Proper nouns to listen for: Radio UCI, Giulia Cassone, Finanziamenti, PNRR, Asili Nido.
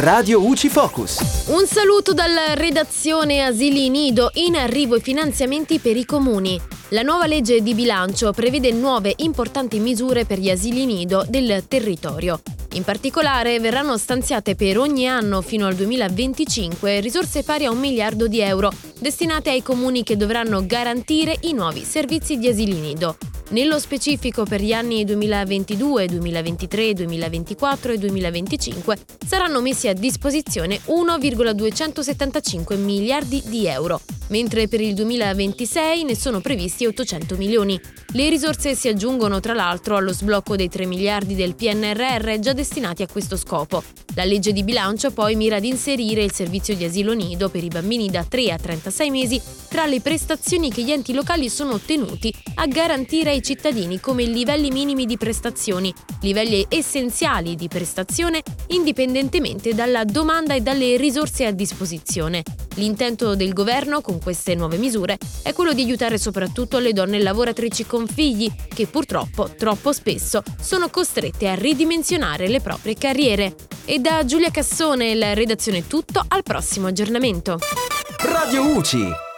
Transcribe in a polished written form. Radio UCI Focus. Un saluto dalla redazione Asili Nido, in arrivo i finanziamenti per i comuni. La nuova legge di bilancio prevede nuove importanti misure per gli asili nido del territorio. In particolare verranno stanziate per ogni anno fino al 2025 risorse pari a 1 miliardo di euro destinate ai comuni che dovranno garantire i nuovi servizi di asili nido. Nello specifico per gli anni 2022, 2023, 2024 e 2025 saranno messi a disposizione 1,275 miliardi di euro, mentre per il 2026 ne sono previsti 800 milioni. Le risorse si aggiungono tra l'altro allo sblocco dei 3 miliardi del PNRR già destinati a questo scopo. La legge di bilancio poi mira ad inserire il servizio di asilo nido per i bambini da 3 a 36 mesi tra le prestazioni che gli enti locali sono tenuti a garantire ai cittadini, come livelli minimi di prestazioni, livelli essenziali di prestazione, indipendentemente dalla domanda e dalle risorse a disposizione. L'intento del governo con queste nuove misure è quello di aiutare soprattutto le donne lavoratrici con figli, che purtroppo troppo spesso sono costrette a ridimensionare le proprie carriere. E da Giulia Cassone, la redazione è tutto, al prossimo aggiornamento. Radio UCI.